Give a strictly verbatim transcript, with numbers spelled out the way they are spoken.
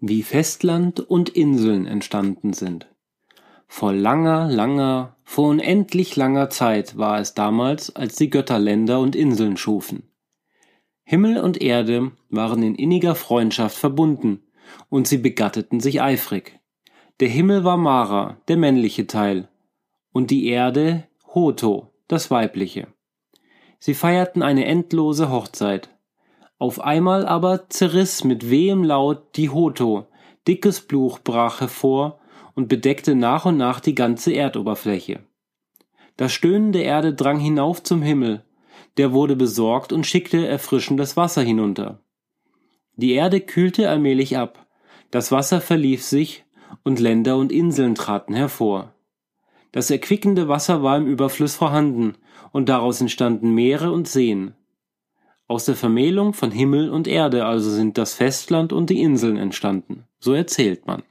wie Festland und Inseln entstanden sind. Vor langer, langer, vor unendlich langer Zeit war es damals, als die Götter Länder und Inseln schufen. Himmel und Erde waren in inniger Freundschaft verbunden und sie begatteten sich eifrig. Der Himmel war Mara, der männliche Teil, und die Erde Hoto, das weibliche. Sie feierten eine endlose Hochzeit. Auf einmal aber zerriss mit wehem Laut die Hoto, dickes Bluch brach hervor und bedeckte nach und nach die ganze Erdoberfläche. Das Stöhnen der Erde drang hinauf zum Himmel, der wurde besorgt und schickte erfrischendes Wasser hinunter. Die Erde kühlte allmählich ab, das Wasser verlief sich und Länder und Inseln traten hervor. Das erquickende Wasser war im Überfluss vorhanden und daraus entstanden Meere und Seen. Aus der Vermählung von Himmel und Erde also sind das Festland und die Inseln entstanden, so erzählt man.